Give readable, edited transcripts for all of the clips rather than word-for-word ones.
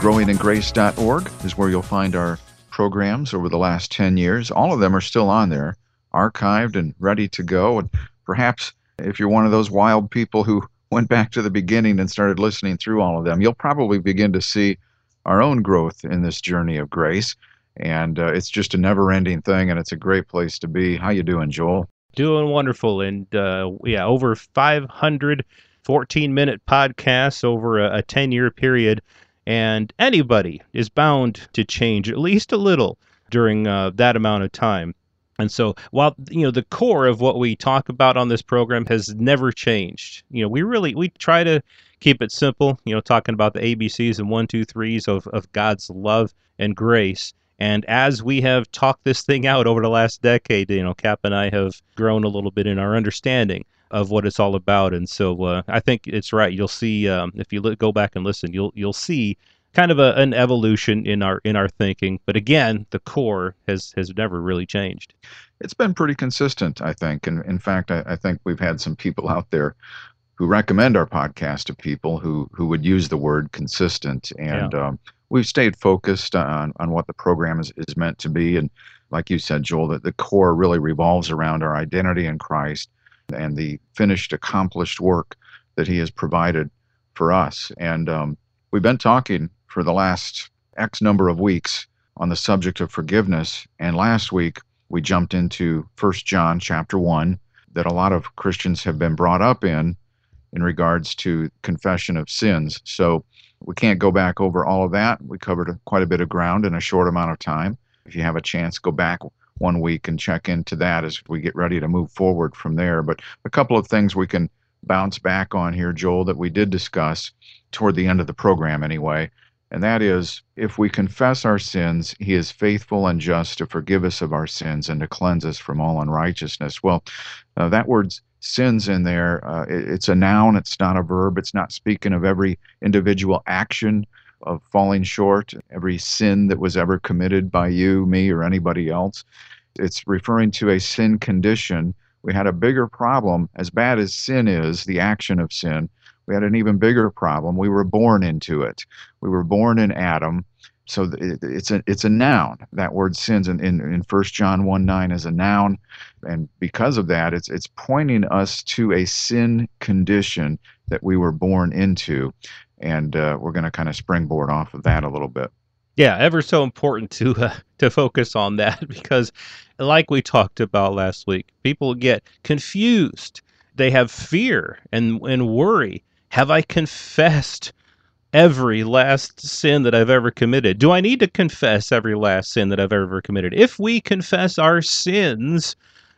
GrowingInGrace.org is where you'll find our programs over the last 10 years. All of them are still on there, archived and ready to go. And perhaps if you're one of those wild people who went back to the beginning and started listening through all of them, you'll probably begin to see our own growth in this journey of grace. And it's just a never-ending thing, and it's a great place to be. How you doing, Joel? Doing wonderful. And over 500 14-minute podcasts over a 10-year period. And anybody is bound to change at least a little during that amount of time. And so while, the core of what we talk about on this program has never changed, we try to keep it simple, talking about the ABCs and 1, 2, 3s of God's love and grace. And as we have talked this thing out over the last decade, Cap and I have grown a little bit in our understanding of what it's all about. And so I think it's right. You'll see, if you go back and listen, you'll see kind of an evolution in our thinking. But again, the core has never really changed. It's been pretty consistent, I think. And in fact, I think we've had some people out there who recommend our podcast to people who would use the word consistent. And we've stayed focused on what the program is meant to be. And like you said, Joel, that the core really revolves around our identity in Christ and the finished, accomplished work that he has provided for us. And we've been talking for the last X number of weeks on the subject of forgiveness. And last week, we jumped into 1 John chapter 1 that a lot of Christians have been brought up in regards to confession of sins. So we can't go back over all of that. We covered quite a bit of ground in a short amount of time. If you have a chance, go back one week and check into that as we get ready to move forward from there. But a couple of things we can bounce back on here, Joel, that we did discuss toward the end of the program anyway. And that is, if we confess our sins, he is faithful and just to forgive us of our sins and to cleanse us from all unrighteousness. Well, that word sins in there, it's a noun, it's not a verb, it's not speaking of every individual action of falling short, every sin that was ever committed by you, me, or anybody else. It's referring to a sin condition. We had a bigger problem. As bad as sin is, the action of sin, we had an even bigger problem. We were born into it. We were born in Adam. So it's a noun. That word sins in 1 John 1:9 is a noun. And because of that, it's pointing us to a sin condition that we were born into. And we're going to kind of springboard off of that a little bit. Yeah, ever so important to focus on that, because like we talked about last week, people get confused. They have fear and worry. Have I confessed every last sin that I've ever committed? Do I need to confess every last sin that I've ever committed? If we confess our sins.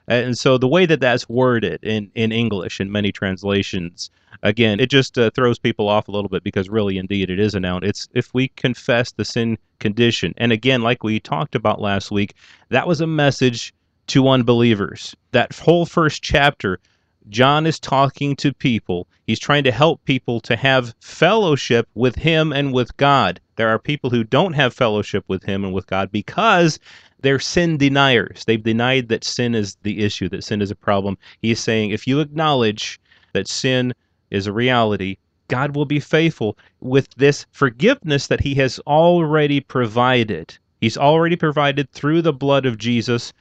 And so the way that that's worded in English in many translations, again, it just throws people off a little bit, because really, indeed, it is a noun. It's if we confess the sin condition. And again, like we talked about last week, that was a message to unbelievers. That whole first chapter, John is talking to people. He's trying to help people to have fellowship with him and with God. There are people who don't have fellowship with him and with God because they're sin deniers. They've denied that sin is the issue, that sin is a problem. He's saying if you acknowledge that sin is a reality, God will be faithful with this forgiveness that he has already provided. He's already provided through the blood of Jesus.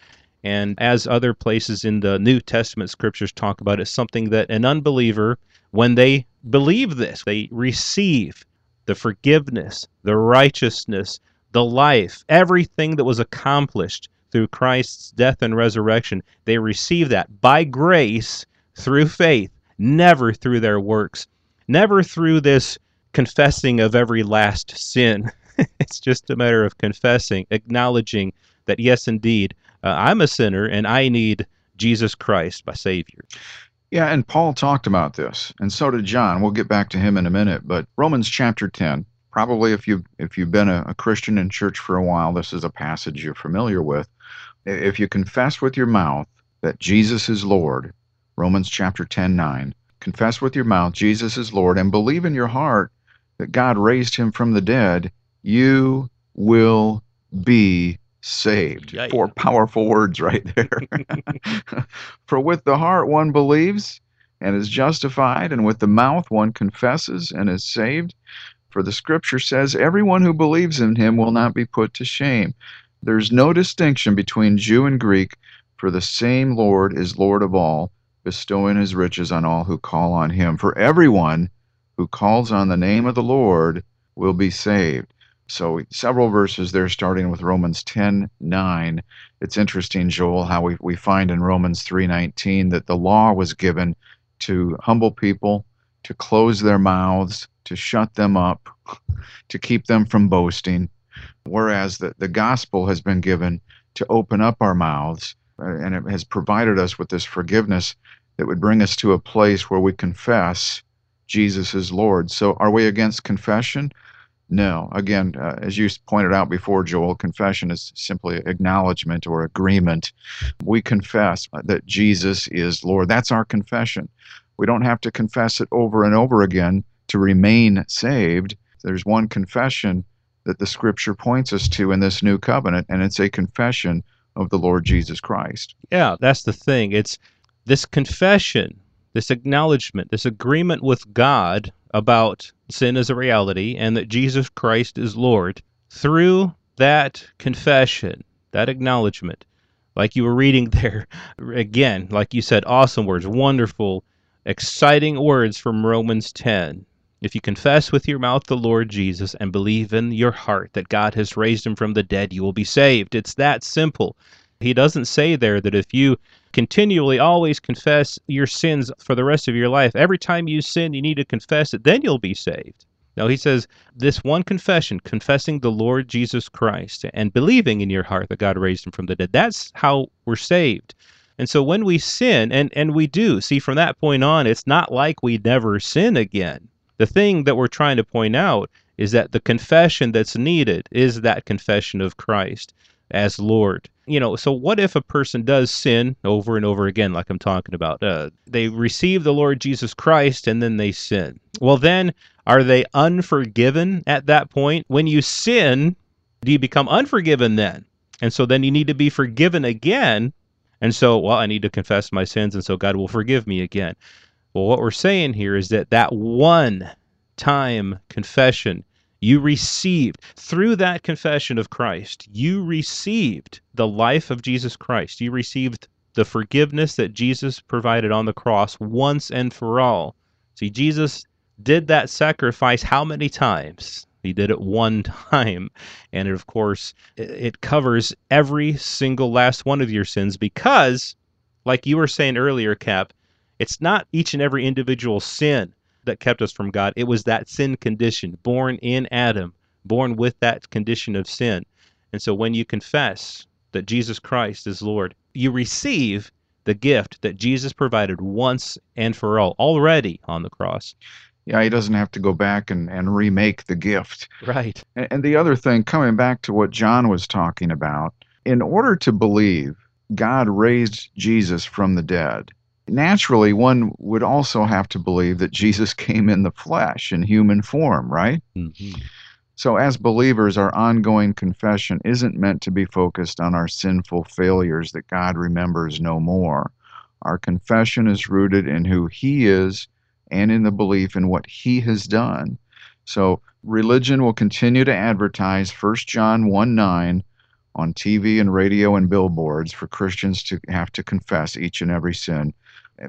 And as other places in the New Testament scriptures talk about, it's something that an unbeliever, when they believe this, they receive the forgiveness, the righteousness, the life, everything that was accomplished through Christ's death and resurrection. They receive that by grace through faith, never through their works, never through this confessing of every last sin. It's just a matter of confessing, acknowledging that, yes, indeed, I'm a sinner and I need Jesus Christ, my Savior. Yeah, and Paul talked about this, and so did John. We'll get back to him in a minute, but Romans chapter 10, probably if you've been a Christian in church for a while, this is a passage you're familiar with. If you confess with your mouth that Jesus is Lord, Romans chapter 10:9, confess with your mouth Jesus is Lord and believe in your heart that God raised him from the dead, you will be saved. Yikes. 4 powerful words right there. For with the heart one believes and is justified, and with the mouth one confesses and is saved. For the scripture says, everyone who believes in him will not be put to shame. There's no distinction between Jew and Greek, for the same Lord is Lord of all, bestowing his riches on all who call on him. For everyone who calls on the name of the Lord will be saved. So several verses there, starting with Romans 10:9. It's interesting, Joel, how we find in Romans 3:19 that the law was given to humble people, to close their mouths, to shut them up, to keep them from boasting, whereas the gospel has been given to open up our mouths, and it has provided us with this forgiveness that would bring us to a place where we confess Jesus is Lord. So are we against confession? No. Again, as you pointed out before, Joel, confession is simply acknowledgement or agreement. We confess that Jesus is Lord. That's our confession. We don't have to confess it over and over again to remain saved. There's one confession that the Scripture points us to in this new covenant, and it's a confession of the Lord Jesus Christ. Yeah, that's the thing. It's this confession, this acknowledgement, this agreement with God about sin as a reality and that Jesus Christ is Lord. Through that confession, that acknowledgement, like you were reading there, again, like you said, awesome words, wonderful, exciting words from Romans 10. If you confess with your mouth the Lord Jesus and believe in your heart that God has raised him from the dead, you will be saved. It's that simple. He doesn't say there that if you continually always confess your sins for the rest of your life, every time you sin, you need to confess it, then you'll be saved. No, he says this one confession, confessing the Lord Jesus Christ and believing in your heart that God raised him from the dead, that's how we're saved. And so when we sin, and we do, see, from that point on, it's not like we never sin again. The thing that we're trying to point out is that the confession that's needed is that confession of Christ as Lord. You know, so what if a person does sin over and over again, like I'm talking about? They receive the Lord Jesus Christ and then they sin. Well, then are they unforgiven at that point? When you sin, do you become unforgiven then? And so then you need to be forgiven again. And so, well, I need to confess my sins and so God will forgive me again. Well, what we're saying here is that that one-time confession you received, through that confession of Christ, you received the life of Jesus Christ. You received the forgiveness that Jesus provided on the cross once and for all. See, Jesus did that sacrifice how many times? He did it one time. And it, of course, it covers every single last one of your sins because, like you were saying earlier, Cap, it's not each and every individual sin that kept us from God. It was that sin condition, born in Adam, born with that condition of sin. And so when you confess that Jesus Christ is Lord, you receive the gift that Jesus provided once and for all, already on the cross. Yeah, he doesn't have to go back and remake the gift. Right. And the other thing, coming back to what John was talking about, in order to believe God raised Jesus from the dead, naturally, one would also have to believe that Jesus came in the flesh, in human form, right? Mm-hmm. So as believers, our ongoing confession isn't meant to be focused on our sinful failures that God remembers no more. Our confession is rooted in who he is and in the belief in what he has done. So religion will continue to advertise 1 John 1:9 on TV and radio and billboards for Christians to have to confess each and every sin.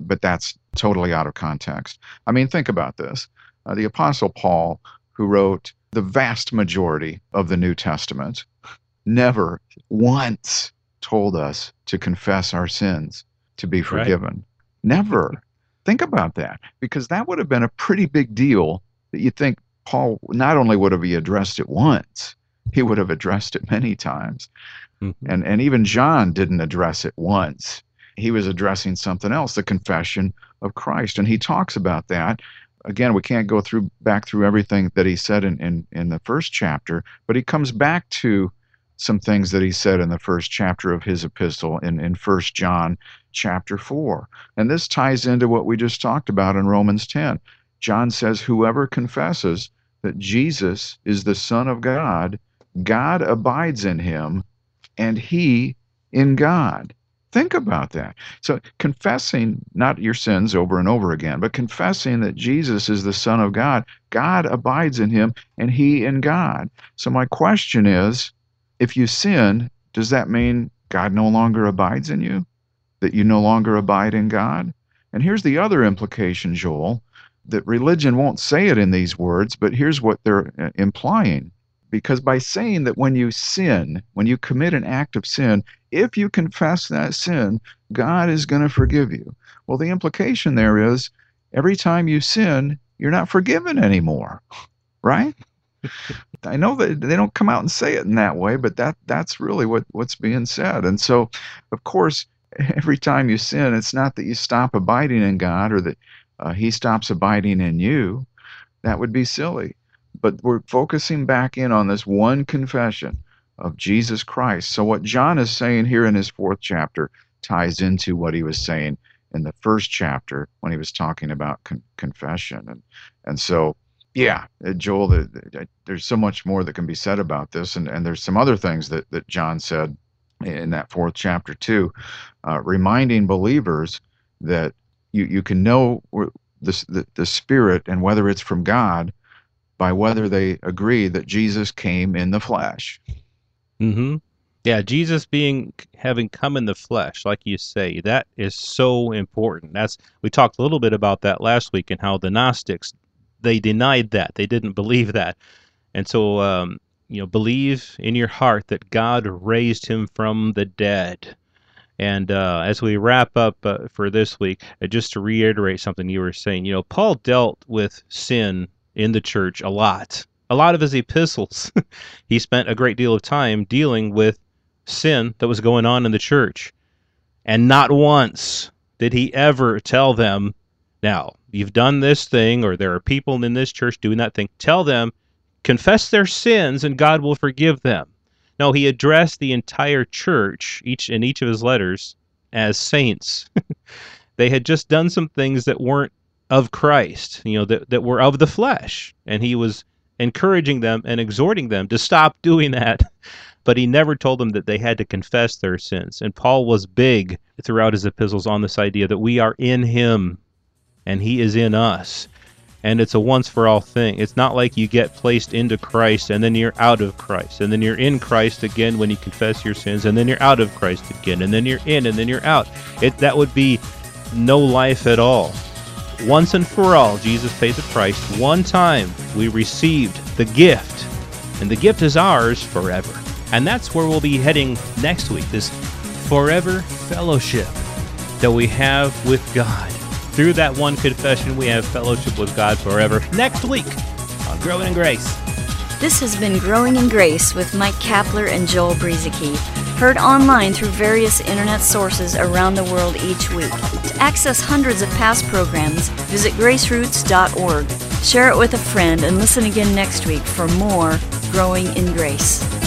But that's totally out of context. I mean, think about this. The Apostle Paul, who wrote the vast majority of the New Testament, never once told us to confess our sins to be forgiven. Right. Never. Think about that, because that would have been a pretty big deal that you think Paul, not only would have he addressed it once, he would have addressed it many times. Mm-hmm. And even John didn't address it once. He was addressing something else, the confession of Christ. And he talks about that again, we can't go back through everything that he said in the first chapter, but he comes back to some things that he said in the first chapter of his epistle in 1 John chapter 4. And this ties into what we just talked about in Romans 10. John says, whoever confesses that Jesus is the Son of God, God abides in him, and he in God. Think about that. So confessing, not your sins over and over again, but confessing that Jesus is the Son of God, God abides in him, and he in God. So my question is, if you sin, does that mean God no longer abides in you? That you no longer abide in God? And here's the other implication, Joel, that religion won't say it in these words, but here's what they're implying. Because by saying that when you sin, when you commit an act of sin, if you confess that sin, God is going to forgive you. Well, the implication there is every time you sin, you're not forgiven anymore, right? I know that they don't come out and say it in that way, but that's really what's being said. And so, of course, every time you sin, it's not that you stop abiding in God or that he stops abiding in you. That would be silly. But we're focusing back in on this one confession of Jesus Christ. So what John is saying here in his fourth chapter ties into what he was saying in the first chapter when he was talking about confession. And so, yeah, Joel, there's so much more that can be said about this. And there's some other things that John said in that fourth chapter too, reminding believers that you can know the Spirit and whether it's from God by whether they agree that Jesus came in the flesh. Mm-hmm. Yeah, Jesus having come in the flesh, like you say, that is so important. We talked a little bit about that last week and how the Gnostics, they denied that. They didn't believe that. And so, believe in your heart that God raised him from the dead. And as we wrap up for this week, just to reiterate something you were saying, Paul dealt with sin in the church a lot of his epistles. He spent a great deal of time dealing with sin that was going on in the church, and not once did he ever tell them, now you've done this thing, or there are people in this church doing that thing. Tell them, confess their sins and God will forgive them. No, he addressed the entire church in each of his letters as saints. They had just done some things that weren't of Christ, that were of the flesh. And he was encouraging them and exhorting them to stop doing that. But he never told them that they had to confess their sins. And Paul was big throughout his epistles on this idea that we are in him and he is in us. And it's a once for all thing. It's not like you get placed into Christ and then you're out of Christ. And then you're in Christ again when you confess your sins. And then you're out of Christ again. And then you're in and then you're out. That would be no life at all. Once and for all, Jesus paid the price. One time we received the gift, and the gift is ours forever. And that's where we'll be heading next week, this forever fellowship that we have with God. Through that one confession, we have fellowship with God forever. Next week on Growing in Grace. This has been Growing in Grace with Mike Kapler and Joel Brzezinski. Heard online through various internet sources around the world each week. To access hundreds of past programs, visit graceroots.org. Share it with a friend and listen again next week for more Growing in Grace.